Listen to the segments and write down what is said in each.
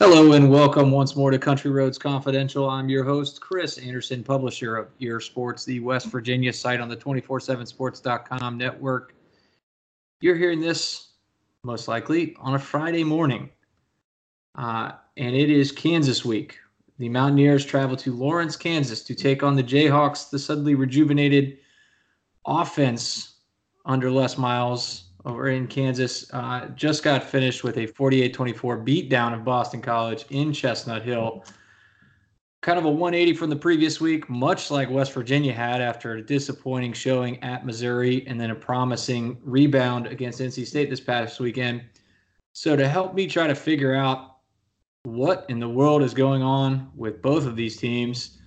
Hello and welcome once more to Country Roads Confidential. I'm your host, Chris Anderson, publisher of Earsports, the West Virginia site on the 247sports.com network. You're hearing this, most likely, on a Friday morning. And it is Kansas week. The Mountaineers travel to Lawrence, Kansas to take on the Jayhawks, the suddenly rejuvenated offense under Les Miles. Over in Kansas, just got finished with a 48-24 beatdown of Boston College in Chestnut Hill. Kind of a 180 from the previous week, much like West Virginia had after a disappointing showing at Missouri and then a promising rebound against NC State this past weekend. So to help me try to figure out what in the world is going on with both of these teams,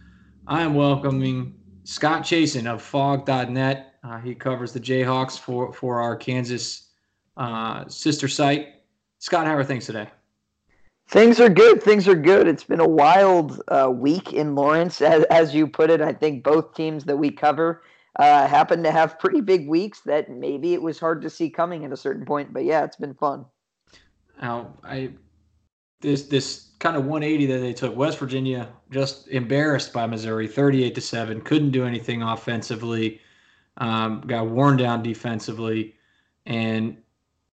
I am welcoming Scott Chasen of fog.net. He covers the Jayhawks for our Kansas sister site. Scott, how are things today? Things are good. Things are good. It's been a wild week in Lawrence, as you put it. I think both teams that we cover happen to have pretty big weeks that maybe it was hard to see coming at a certain point. But, yeah, it's been fun. Now, this kind of 180 that they took, West Virginia just embarrassed by Missouri, 38-7, couldn't do anything offensively. Got worn down defensively, and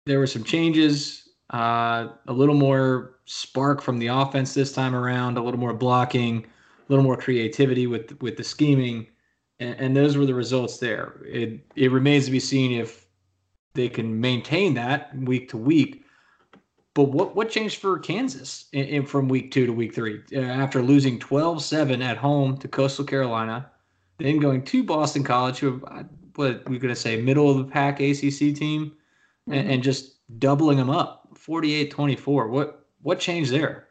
there were some changes, a little more spark from the offense this time around, a little more blocking, a little more creativity with the scheming, and those were the results there. It remains to be seen if they can maintain that week to week. But what changed for Kansas in from week two to week three? After losing 12-7 at home to Coastal Carolina, then going to Boston College, who are, what we're going to say, middle of the pack ACC team, mm-hmm. and just doubling them up, 48-24. What changed there?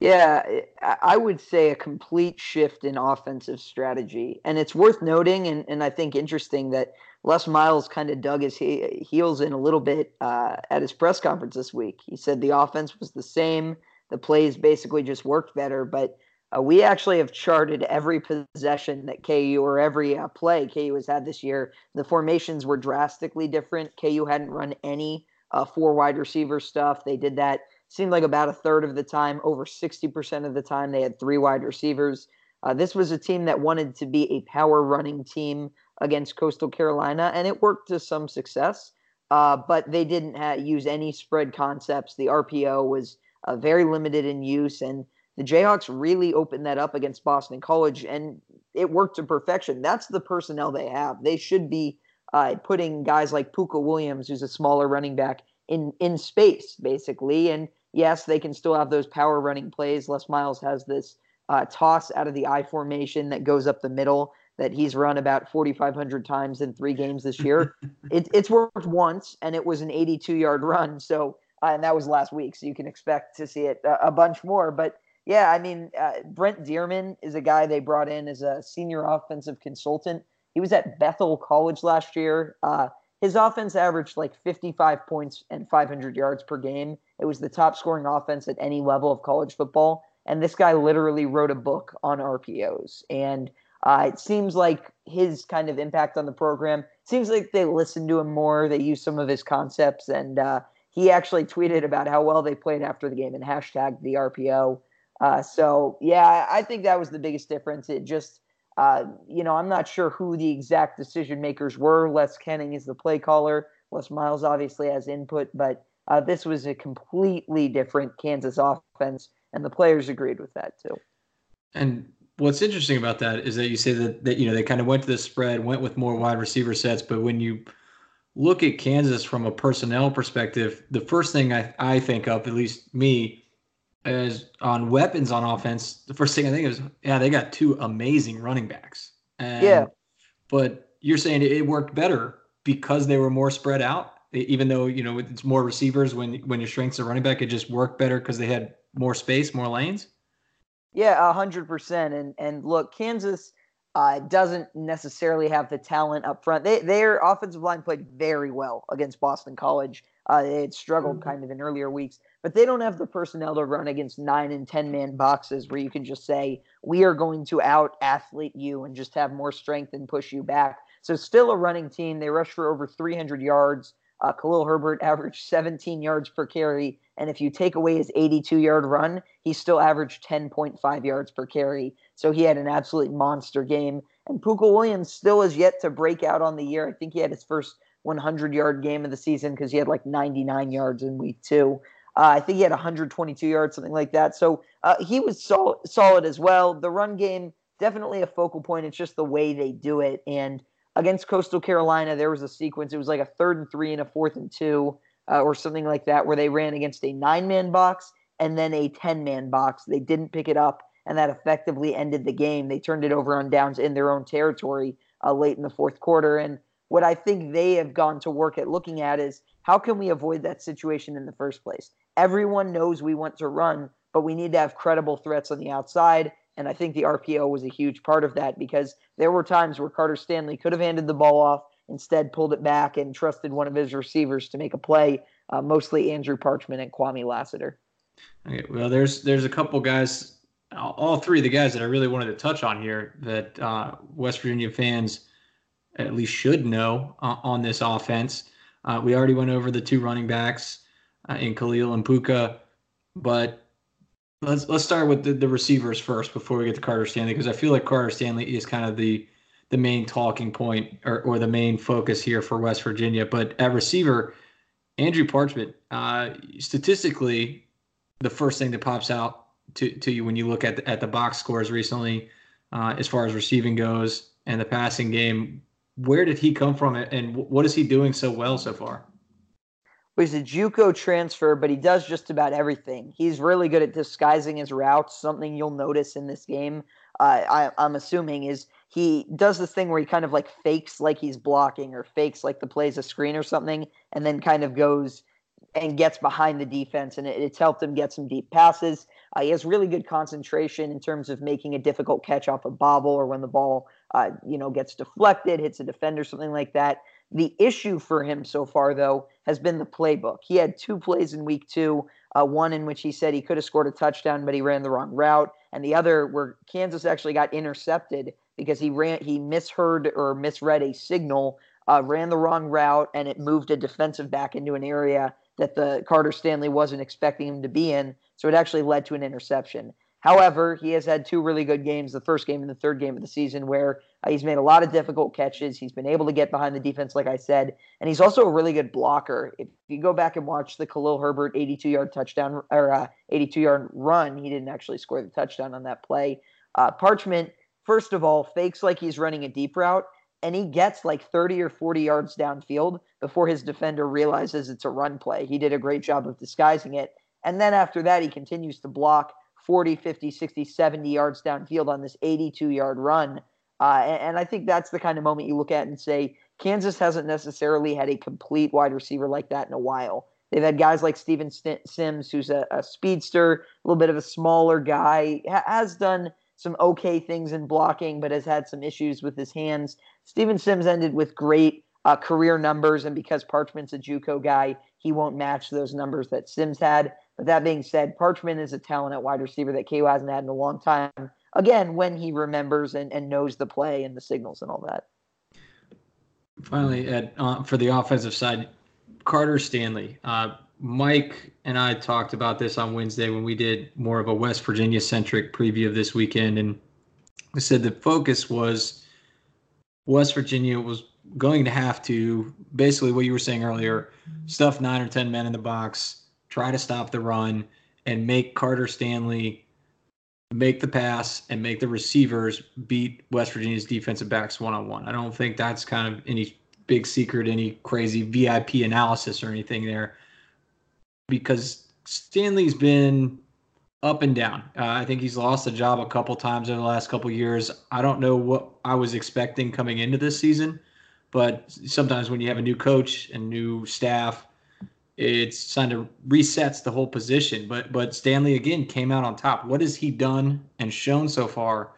Yeah, I would say a complete shift in offensive strategy. And it's worth noting, and I think interesting, that Les Miles kind of dug his heels in a little bit at his press conference this week. He said the offense was the same. The plays basically just worked better, but we actually have charted every possession that KU, or every play KU has had this year. The formations were drastically different. KU hadn't run any four wide receiver stuff. They did that, seemed like about a third of the time. Over 60% of the time, they had three wide receivers. This was a team that wanted to be a power running team against Coastal Carolina, and it worked to some success, but they didn't use any spread concepts. The RPO was very limited in use, and the Jayhawks really opened that up against Boston College, and it worked to perfection. That's the personnel they have. They should be putting guys like Pooka Williams, who's a smaller running back, in space, basically. And, yes, they can still have those power running plays. Les Miles has this toss out of the I formation that goes up the middle that he's run about 4,500 times in three games this year. It's worked once, and it was an 82-yard run. So, and that was last week, so you can expect to see it a bunch more. But, yeah, I mean, Brent Deerman is a guy they brought in as a senior offensive consultant. He was at Bethel College last year. His offense averaged like 55 points and 500 yards per game. It was the top-scoring offense at any level of college football, and this guy literally wrote a book on RPOs. And it seems like his kind of impact on the program, seems like they listened to him more. They used some of his concepts, and he actually tweeted about how well they played after the game and # the RPO. So, yeah, I think that was the biggest difference. It just, you know, I'm not sure who the exact decision makers were. Les Kenning is the play caller. Les Miles obviously has input, but this was a completely different Kansas offense, and the players agreed with that too. And what's interesting about that is that you say that you know, they kind of went to the spread, went with more wide receiver sets, but when you look at Kansas from a personnel perspective, the first thing I think of, at least me, as on weapons on offense, the first thing I think is, yeah, they got two amazing running backs. But you're saying it worked better because they were more spread out, even though, you know, it's more receivers when your strengths are running back, it just worked better because they had more space, more lanes. Yeah, 100%. And look, Kansas doesn't necessarily have the talent up front. Their offensive line played very well against Boston College. They had struggled kind of in earlier weeks, but they don't have the personnel to run against 9- and 10-man boxes where you can just say, we are going to out-athlete you and just have more strength and push you back. So still a running team. They rushed for over 300 yards. Khalil Herbert averaged 17 yards per carry, and if you take away his 82-yard run, he still averaged 10.5 yards per carry. So he had an absolute monster game. And Pooka Williams still is yet to break out on the year. I think he had his first 100-yard game of the season because he had like 99 yards in week two. I think he had 122 yards, something like that. So he was solid as well. The run game, definitely a focal point. It's just the way they do it. And against Coastal Carolina, there was a sequence. It was like a 3rd and 3 and a 4th and 2 or something like that, where they ran against a 9-man box and then a 10-man box. They didn't pick it up, and that effectively ended the game. They turned it over on downs in their own territory late in the fourth quarter. And what I think they have gone to work at looking at is, how can we avoid that situation in the first place? Everyone knows we want to run, but we need to have credible threats on the outside. And I think the RPO was a huge part of that, because there were times where Carter Stanley could have handed the ball off, instead pulled it back and trusted one of his receivers to make a play, mostly Andrew Parchment and Kwame Lassiter. Okay, well, there's a couple guys, all three of the guys that I really wanted to touch on here that West Virginia fans at least should know on this offense. We already went over the two running backs in Khalil and Pooka, but Let's start with the receivers first before we get to Carter Stanley, because I feel like Carter Stanley is kind of the main talking point or the main focus here for West Virginia. But at receiver, Andrew Parchment, statistically, the first thing that pops out to you when you look at the box scores recently, as far as receiving goes and the passing game, where did he come from and what is he doing so well so far? He's a JUCO transfer, but he does just about everything. He's really good at disguising his routes, something you'll notice in this game, I'm assuming, is he does this thing where he kind of like fakes like he's blocking or fakes like the play's a screen or something, and then kind of goes and gets behind the defense, and it's helped him get some deep passes. He has really good concentration in terms of making a difficult catch off a bobble or when the ball gets deflected, hits a defender, something like that. The issue for him so far, though, has been the playbook. He had 2 plays in week 2, one in which he said he could have scored a touchdown, but he ran the wrong route, and the other where Kansas actually got intercepted because he misheard or misread a signal, ran the wrong route, and it moved a defensive back into an area that the Carter Stanley wasn't expecting him to be in, so it actually led to an interception. However, he has had 2 really good games, the first game and the third game of the season, where he's made a lot of difficult catches. He's been able to get behind the defense, like I said, and he's also a really good blocker. If you go back and watch the Khalil Herbert 82-yard touchdown or 82-yard run, he didn't actually score the touchdown on that play. Parchment, first of all, fakes like he's running a deep route, and he gets like 30 or 40 yards downfield before his defender realizes it's a run play. He did a great job of disguising it, and then after that, he continues to block 40, 50, 60, 70 yards downfield on this 82-yard run. And I think that's the kind of moment you look at and say, Kansas hasn't necessarily had a complete wide receiver like that in a while. They've had guys like Steven Sims, who's a speedster, a little bit of a smaller guy, has done some okay things in blocking, but has had some issues with his hands. Steven Sims ended with great career numbers, and because Parchment's a JUCO guy, he won't match those numbers that Sims had. But that being said, Parchment is a talent at wide receiver that KU hasn't had in a long time. Again, when he remembers and knows the play and the signals and all that. Finally, Ed, for the offensive side, Carter Stanley. Mike and I talked about this on Wednesday when we did more of a West Virginia-centric preview of this weekend, and we said the focus was West Virginia was going to have to, basically what you were saying earlier, stuff 9 or 10 men in the box, try to stop the run, and make Carter Stanley make the pass and make the receivers beat West Virginia's defensive backs one-on-one. I don't think that's kind of any big secret, any crazy VIP analysis or anything there, because Stanley's been up and down. I think he's lost a job a couple times over the last couple years. I don't know what I was expecting coming into this season, but sometimes when you have a new coach and new staff, it's kind of resets the whole position, but Stanley again came out on top. What has he done and shown so far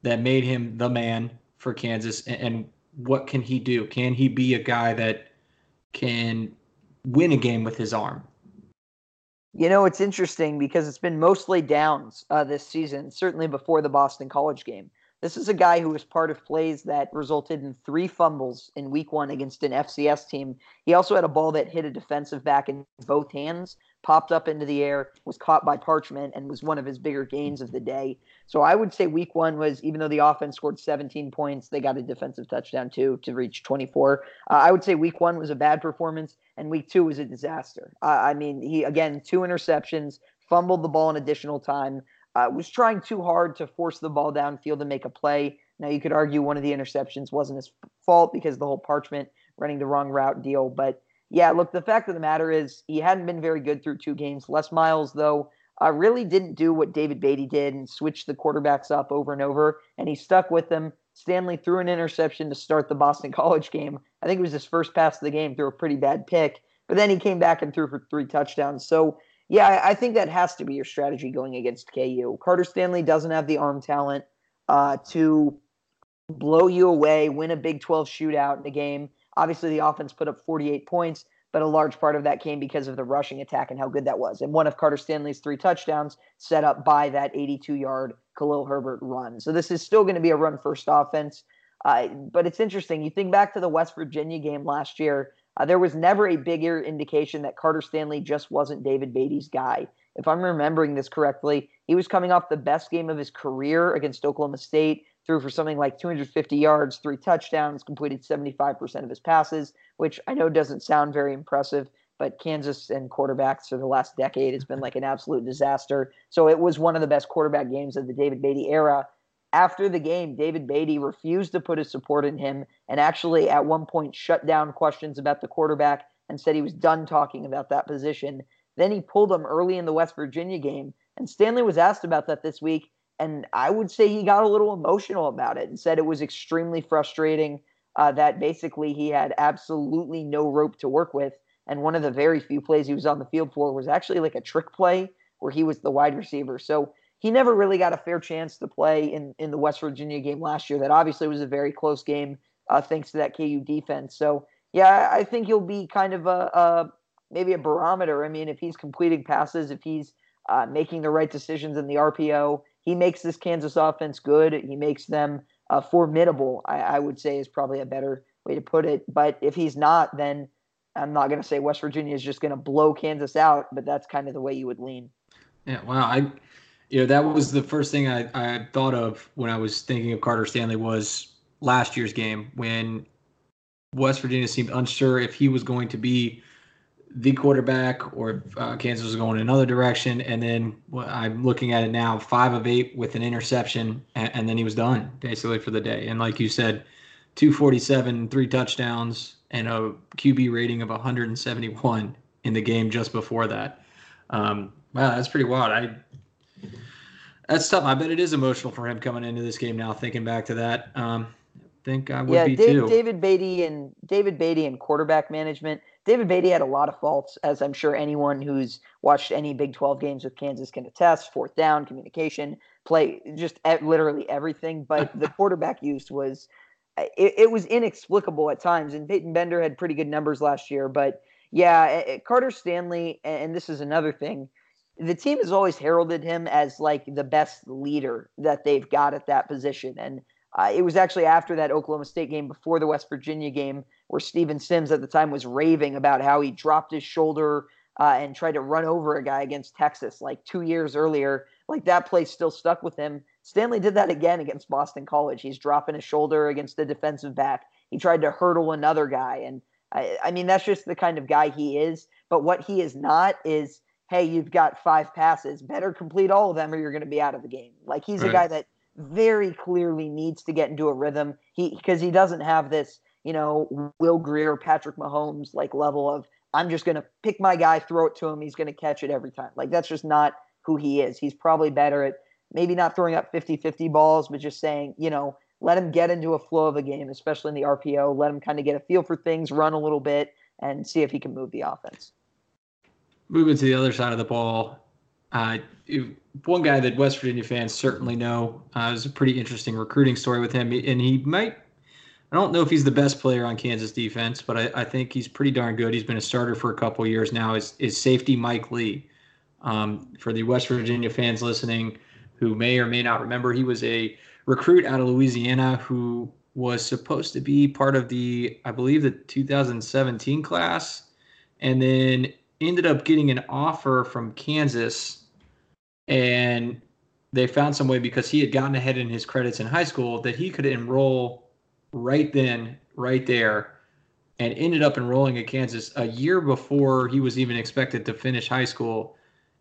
that made him the man for Kansas? And what can he do? Can he be a guy that can win a game with his arm? You know, it's interesting because it's been mostly downs this season, certainly before the Boston College game. This is a guy who was part of plays that resulted in 3 fumbles in week 1 against an FCS team. He also had a ball that hit a defensive back in both hands, popped up into the air, was caught by Parchment, and was one of his bigger gains of the day. So I would say week 1 was, even though the offense scored 17 points, they got a defensive touchdown too to reach 24. I would say week 1 was a bad performance, and week 2 was a disaster. I mean, he, again, 2 interceptions, fumbled the ball in additional time, was trying too hard to force the ball downfield and make a play. Now, you could argue one of the interceptions wasn't his fault because the whole Parchment running the wrong route deal. But, yeah, look, the fact of the matter is he hadn't been very good through 2 games. Les Miles, though, really didn't do what David Beatty did and switch the quarterbacks up over and over, and he stuck with them. Stanley threw an interception to start the Boston College game. I think it was his first pass of the game, threw a pretty bad pick. But then he came back and threw for 3 touchdowns. So, yeah, I think that has to be your strategy going against KU. Carter Stanley doesn't have the arm talent to blow you away, win a Big 12 shootout in the game. Obviously, the offense put up 48 points, but a large part of that came because of the rushing attack and how good that was. And one of Carter Stanley's 3 touchdowns set up by that 82-yard Khalil Herbert run. So this is still going to be a run-first offense. But it's interesting. You think back to the West Virginia game last year. There was never a bigger indication that Carter Stanley just wasn't David Beatty's guy. If I'm remembering this correctly, he was coming off the best game of his career against Oklahoma State, threw for something like 250 yards, 3 touchdowns, completed 75% of his passes, which I know doesn't sound very impressive, but Kansas and quarterbacks for the last decade has been like an absolute disaster. So it was one of the best quarterback games of the David Beatty era. After the game, David Beatty refused to put his support in him and actually at one point shut down questions about the quarterback and said he was done talking about that position. Then he pulled him early in the West Virginia game, and Stanley was asked about that this week, and I would say he got a little emotional about it and said it was extremely frustrating that basically he had absolutely no rope to work with, and one of the very few plays he was on the field for was actually like a trick play where he was the wide receiver. So he never really got a fair chance to play in the West Virginia game last year. That obviously was a very close game thanks to that KU defense. So, yeah, I think he'll be kind of maybe a barometer. I mean, if he's completing passes, if he's making the right decisions in the RPO, he makes this Kansas offense good. He makes them formidable, I would say, is probably a better way to put it. But if he's not, then I'm not going to say West Virginia is just going to blow Kansas out, but that's kind of the way you would lean. Yeah, wow. Yeah, that was the first thing I thought of when I was thinking of Carter Stanley was last year's game when West Virginia seemed unsure if he was going to be the quarterback or if Kansas was going another direction. And then I'm looking at it now, 5 of 8 with an interception, and then he was done basically for the day. And like you said, 247, 3 touchdowns, and a QB rating of 171 in the game just before that. Wow, that's pretty wild. That's tough. I bet it is emotional for him coming into this game now, thinking back to that. I think I would be too. David Beatty and quarterback management. David Beatty had a lot of faults, as I'm sure anyone who's watched any Big 12 games with Kansas can attest. 4th down, communication, play, just literally everything. But the quarterback use was it was inexplicable at times. And Peyton Bender had pretty good numbers last year. But, yeah, Carter Stanley, and this is another thing, the team has always heralded him as like the best leader that they've got at that position. And it was actually after that Oklahoma State game, before the West Virginia game, where Steven Sims at the time was raving about how he dropped his shoulder and tried to run over a guy against Texas like 2 years earlier. Like that play still stuck with him. Stanley did that again against Boston College. He's dropping his shoulder against the defensive back. He tried to hurdle another guy. And I mean, that's just the kind of guy he is. But what he is not is, hey, you've got 5 passes, better complete all of them or you're going to be out of the game. Like he's right. A guy that very clearly needs to get into a rhythm. Because he doesn't have this, you know, Will Greer, Patrick Mahomes like level of I'm just going to pick my guy, throw it to him. He's going to catch it every time. Like that's just not who he is. He's probably better at maybe not throwing up 50-50 balls, but just saying, you know, let him get into a flow of a game, especially in the RPO. Let him kind of get a feel for things, run a little bit and see if he can move the offense. Moving to the other side of the ball, one guy that West Virginia fans certainly know is a pretty interesting recruiting story with him. And I don't know if he's the best player on Kansas defense, but I think he's pretty darn good. He's been a starter for a couple years now, is safety Mike Lee. For the West Virginia fans listening who may or may not remember, he was a recruit out of Louisiana who was supposed to be part of the, I believe, the 2017 class, and then ended up getting an offer from Kansas, and they found some way, because he had gotten ahead in his credits in high school, that he could enroll right then, right there, and ended up enrolling at Kansas a year before he was even expected to finish high school,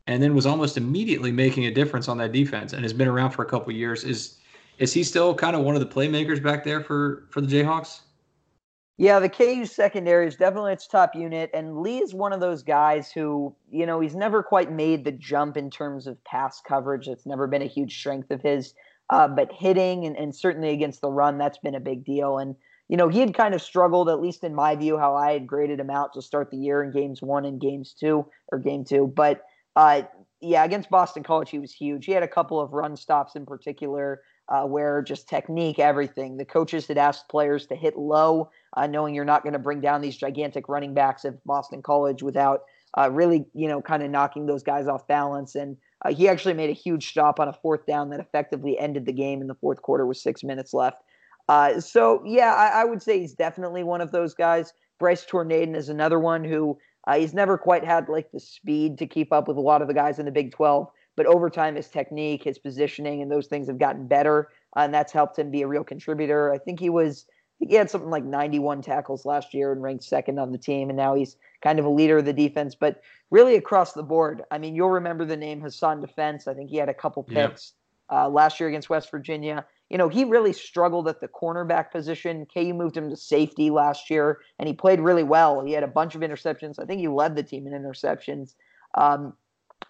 and then was almost immediately making a difference on that defense, and has been around for a couple of years. Is he still kind of one of the playmakers back there for the Jayhawks? Yeah, the KU secondary is definitely its top unit, and Lee is one of those guys who, you know, he's never quite made the jump in terms of pass coverage. It's never been a huge strength of his, but hitting and certainly against the run, that's been a big deal. And, you know, he had kind of struggled, at least in my view, how I had graded him out to start the year in game two. But, yeah, against Boston College, he was huge. He had a couple of run stops in particular, where just technique, everything. The coaches had asked players to hit low, knowing you're not going to bring down these gigantic running backs of Boston College without really, you know, kind of knocking those guys off balance. And he actually made a huge stop on a fourth down that effectively ended the game in the fourth quarter with 6 minutes left. So, yeah, I would say he's definitely one of those guys. Bryce Tornaden is another one who he's never quite had, like, the speed to keep up with a lot of the guys in the Big 12. But over time, his technique, his positioning, and those things have gotten better, and that's helped him be a real contributor. I think he had something like 91 tackles last year and ranked second on the team, and now he's kind of a leader of the defense. But really across the board, I mean, you'll remember the name Hasan Defense. I think he had a couple picks last year against West Virginia. You know, he really struggled at the cornerback position. KU moved him to safety last year, and he played really well. He had a bunch of interceptions. I think he led the team in interceptions.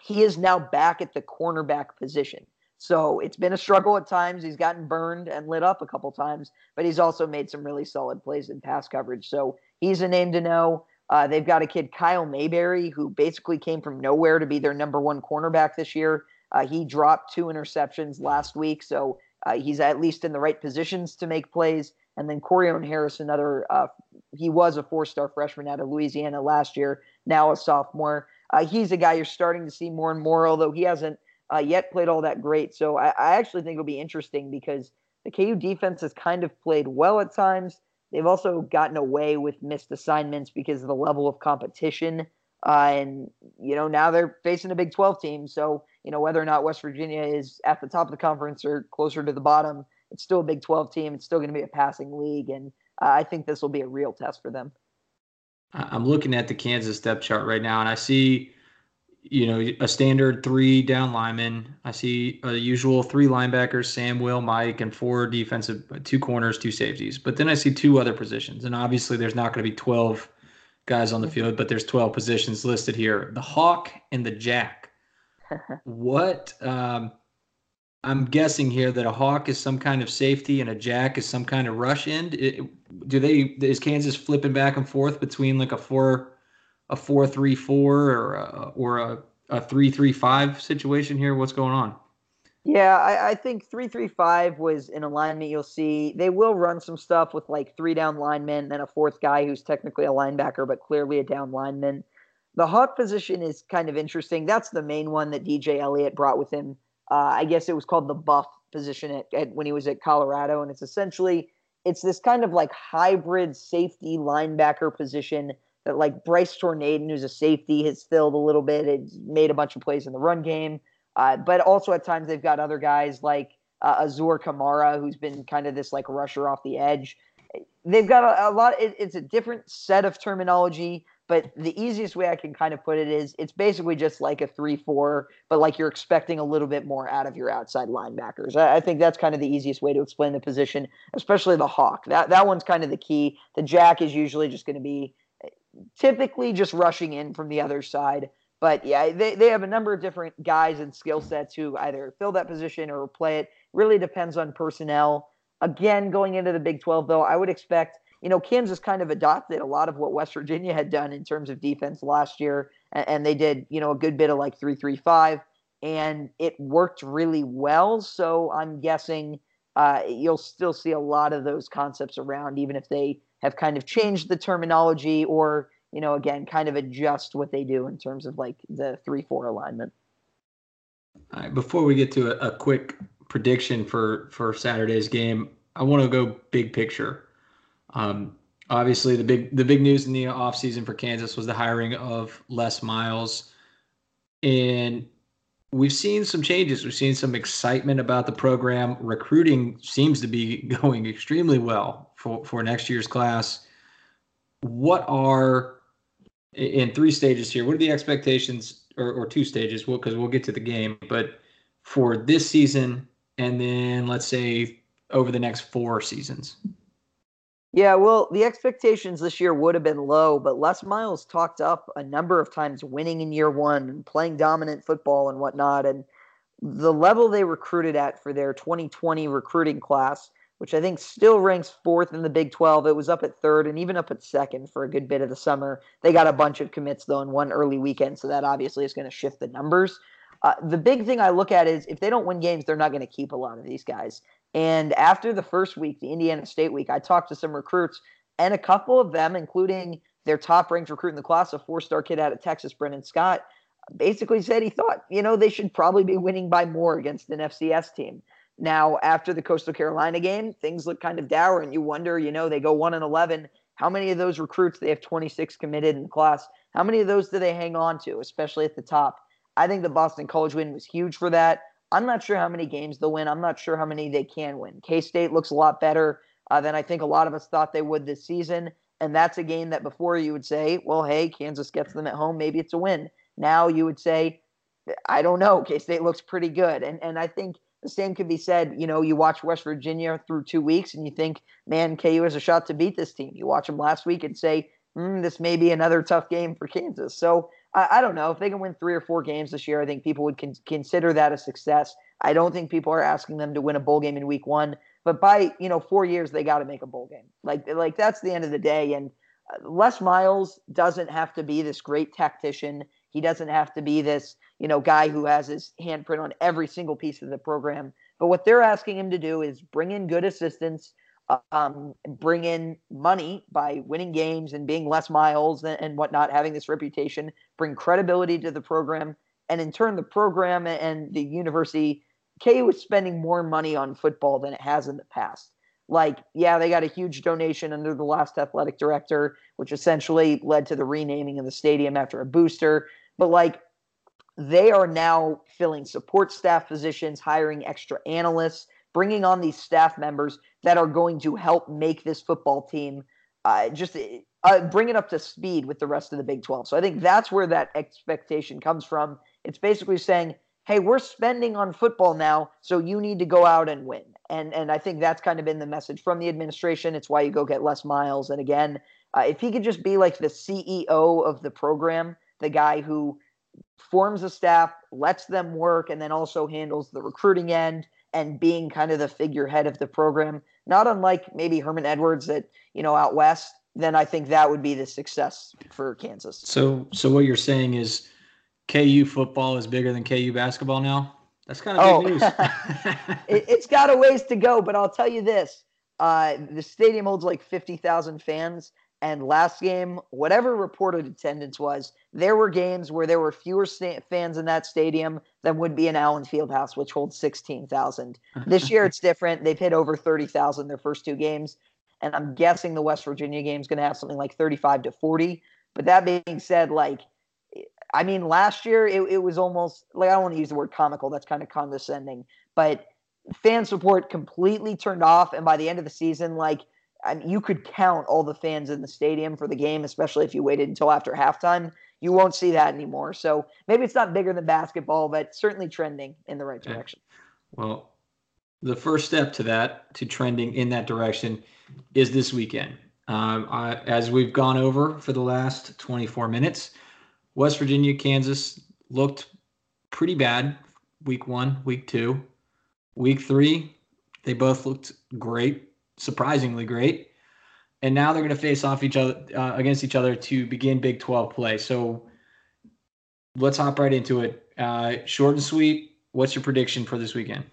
He is now back at the cornerback position. So it's been a struggle at times. He's gotten burned and lit up a couple times, but he's also made some really solid plays in pass coverage. So he's a name to know. They've got a kid, Kyle Mayberry, who basically came from nowhere to be their number one cornerback this year. He dropped 2 interceptions last week, so he's at least in the right positions to make plays. And then Coreyon Harris, another he was a 4-star freshman out of Louisiana last year, now a sophomore. He's a guy you're starting to see more and more, although he hasn't yet played all that great. So I actually think it'll be interesting because the KU defense has kind of played well at times. They've also gotten away with missed assignments because of the level of competition. And, you know, now they're facing a Big 12 team. So, you know, whether or not West Virginia is at the top of the conference or closer to the bottom, it's still a Big 12 team. It's still going to be a passing league. And I think this will be a real test for them. I'm looking at the Kansas depth chart right now, and I see, you know, a standard 3 down linemen. I see the usual 3 linebackers, Sam, Will, Mike, and 4 defensive, 2 corners, 2 safeties. But then I see 2 other positions, and obviously there's not going to be 12 guys on the field, but there's 12 positions listed here. The Hawk and the Jack. What I'm guessing here that a Hawk is some kind of safety and a Jack is some kind of rush end. Is Kansas flipping back and forth between like a 4-3-4 or a 3-3-5 situation here? What's going on? Yeah, I think 3-3-5 was an alignment you'll see. They will run some stuff with like 3 down linemen, then a 4th guy who's technically a linebacker, but clearly a down lineman. The Hawk position is kind of interesting. That's the main one that DJ Elliott brought with him. I guess it was called the buff position when he was at Colorado. And it's essentially, it's this kind of like hybrid safety linebacker position that like Bryce Tornaden, who's a safety, has filled a little bit. It's made a bunch of plays in the run game. But also at times they've got other guys like Azur Kamara, who's been kind of this like rusher off the edge. They've got a lot. It's a different set of terminology. But the easiest way I can kind of put it is it's basically just like a 3-4, but like you're expecting a little bit more out of your outside linebackers. I think that's kind of the easiest way to explain the position, especially the Hawk. That one's kind of the key. The Jack is usually just going to be typically just rushing in from the other side. But, yeah, they have a number of different guys and skill sets who either fill that position or play it. Really depends on personnel. Again, going into the Big 12, though, I would expect – you know, Kansas kind of adopted a lot of what West Virginia had done in terms of defense last year, and they did, you know, a good bit of like 3-3-5, and it worked really well. So I'm guessing you'll still see a lot of those concepts around, even if they have kind of changed the terminology or, you know, again, kind of adjust what they do in terms of like the 3-4 alignment. All right, before we get to a quick prediction for Saturday's game, I want to go big picture. Obviously, the big news in the offseason for Kansas was the hiring of Les Miles. And we've seen some changes. We've seen some excitement about the program. Recruiting seems to be going extremely well for next year's class. What are, in three stages here, what are the expectations, or two stages, because we'll get to the game, but for this season and then, let's say, over the next four seasons? Yeah, well, the expectations this year would have been low, but Les Miles talked up a number of times winning in year one and playing dominant football and whatnot. And the level they recruited at for their 2020 recruiting class, which I think still ranks fourth in the Big 12, it was up at third and even up at second for a good bit of the summer. They got a bunch of commits, though, in one early weekend, so that obviously is going to shift the numbers. The big thing I look at is if they don't win games, they're not going to keep a lot of these guys. And after the first week, the Indiana State week, I talked to some recruits, and a couple of them, including their top-ranked recruit in the class, a four-star kid out of Texas, Brendan Scott, basically said he thought, they should probably be winning by more against an FCS team. Now, after the Coastal Carolina game, things look kind of dour, and you wonder, they go 1-11. How many of those recruits, they have 26 committed in the class, how many of those do they hang on to, especially at the top? I think the Boston College win was huge for that. I'm not sure how many games they'll win. I'm not sure how many they can win. K-State looks a lot better than I think a lot of us thought they would this season. And that's a game that before you would say, well, hey, Kansas gets them at home. Maybe it's a win. Now you would say, I don't know. K-State looks pretty good. And I think the same could be said. You watch West Virginia through 2 weeks and you think, man, KU has a shot to beat this team. You watch them last week and say, this may be another tough game for Kansas. So I don't know. If they can win 3 or 4 games this year, I think people would consider that a success. I don't think people are asking them to win a bowl game in week one, but by 4 years, they got to make a bowl game. Like that's the end of the day. And Les Miles doesn't have to be this great tactician. He doesn't have to be this guy who has his handprint on every single piece of the program. But what they're asking him to do is bring in good assistants, bring in money by winning games and being Les Miles and whatnot, having this reputation, bring credibility to the program. And in turn, the program and the university, KU is spending more money on football than it has in the past. They got a huge donation under the last athletic director, which essentially led to the renaming of the stadium after a booster. But they are now filling support staff positions, hiring extra analysts, bringing on these staff members that are going to help make this football team bring it up to speed with the rest of the Big 12. So I think that's where that expectation comes from. It's basically saying, hey, we're spending on football now, so you need to go out and win. And I think that's kind of been the message from the administration. It's why you go get Les Miles. And again, if he could just be like the CEO of the program, the guy who forms a staff, lets them work, and then also handles the recruiting end, and being kind of the figurehead of the program, not unlike maybe Herman Edwards at, out West, then I think that would be the success for Kansas. So what you're saying is KU football is bigger than KU basketball now? That's kind of big news. It's got a ways to go, but I'll tell you this. The stadium holds 50,000 fans, and last game, whatever reported attendance was, there were games where there were fewer fans in that stadium than would be in Allen Fieldhouse, which holds 16,000. This year it's different. They've hit over 30,000 their first two games, and I'm guessing the West Virginia game is going to have something like 35 to 40. But that being said, last year it was almost I don't want to use the word comical. That's kind of condescending. But fan support completely turned off, and by the end of the season, you could count all the fans in the stadium for the game, especially if you waited until after halftime. You won't see that anymore. So maybe it's not bigger than basketball, but certainly trending in the right direction. Well, the first step to that, to trending in that direction, is this weekend. As we've gone over for the last 24 minutes, West Virginia, Kansas looked pretty bad week 1, week 2. Week 3, they both looked great. Surprisingly great. And now they're going to face off against each other to begin Big 12 play. So let's hop right into it. Short and sweet, what's your prediction for this weekend?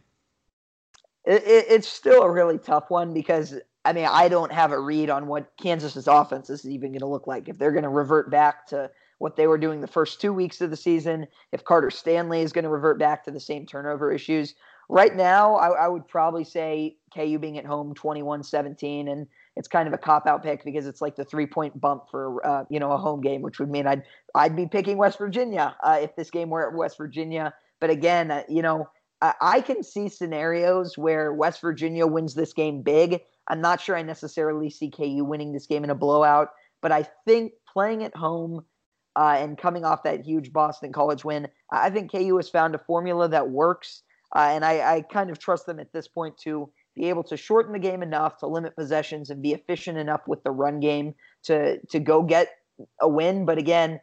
It's still a really tough one because, I don't have a read on what Kansas's offense is even going to look like. If they're going to revert back to what they were doing the first 2 weeks of the season, if Carter Stanley is going to revert back to the same turnover issues, right now, I would probably say KU being at home 21-17, and it's kind of a cop-out pick because it's like the three-point bump for, a home game, which would mean I'd be picking West Virginia if this game were at West Virginia. But again, I can see scenarios where West Virginia wins this game big. I'm not sure I necessarily see KU winning this game in a blowout, but I think playing at home and coming off that huge Boston College win, I think KU has found a formula that works, and I kind of trust them at this point to be able to shorten the game enough to limit possessions and be efficient enough with the run game to go get a win. But again,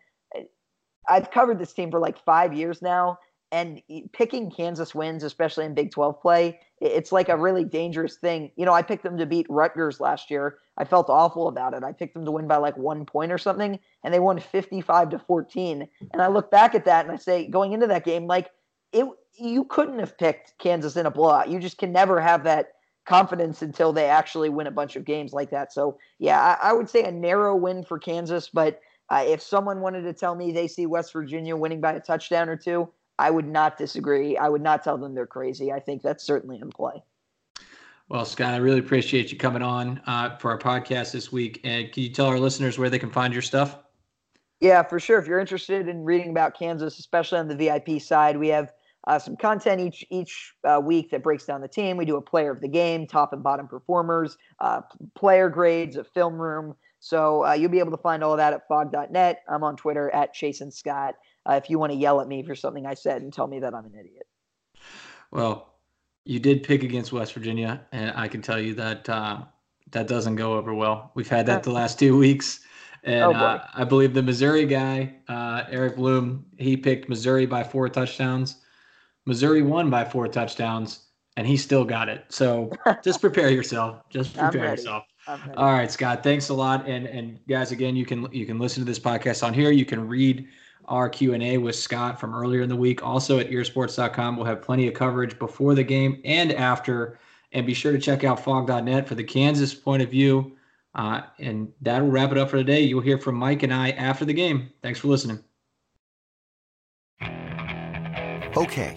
I've covered this team for like 5 years now, and picking Kansas wins, especially in Big 12 play, it's like a really dangerous thing. I picked them to beat Rutgers last year. I felt awful about it. I picked them to win by like 1 point or something, and they won 55-14. And I look back at that and I say, going into that game, like, you couldn't have picked Kansas in a blowout. You just can never have that confidence until they actually win a bunch of games like that. So, yeah, I would say a narrow win for Kansas, but if someone wanted to tell me they see West Virginia winning by a touchdown or two, I would not disagree. I would not tell them they're crazy. I think that's certainly in play. Well, Scott, I really appreciate you coming on for our podcast this week. And can you tell our listeners where they can find your stuff? Yeah, for sure. If you're interested in reading about Kansas, especially on the VIP side, we have some content each week that breaks down the team. We do a player of the game, top and bottom performers, player grades, a film room. So you'll be able to find all of that at fog.net. I'm on Twitter at Chasen Scott. If you want to yell at me for something I said and tell me that I'm an idiot. Well, you did pick against West Virginia, and I can tell you that that doesn't go over well. We've had that the last 2 weeks. And I believe the Missouri guy, Eric Bloom, he picked Missouri by 4 touchdowns. Missouri won by 4 touchdowns, and he still got it. So just prepare yourself. Just prepare yourself. All right, Scott, thanks a lot. And guys, again, you can listen to this podcast on here. You can read our Q&A with Scott from earlier in the week. Also at earsports.com, we'll have plenty of coverage before the game and after. And be sure to check out fog.net for the Kansas point of view. And that will wrap it up for today. You'll hear from Mike and I after the game. Thanks for listening. Okay,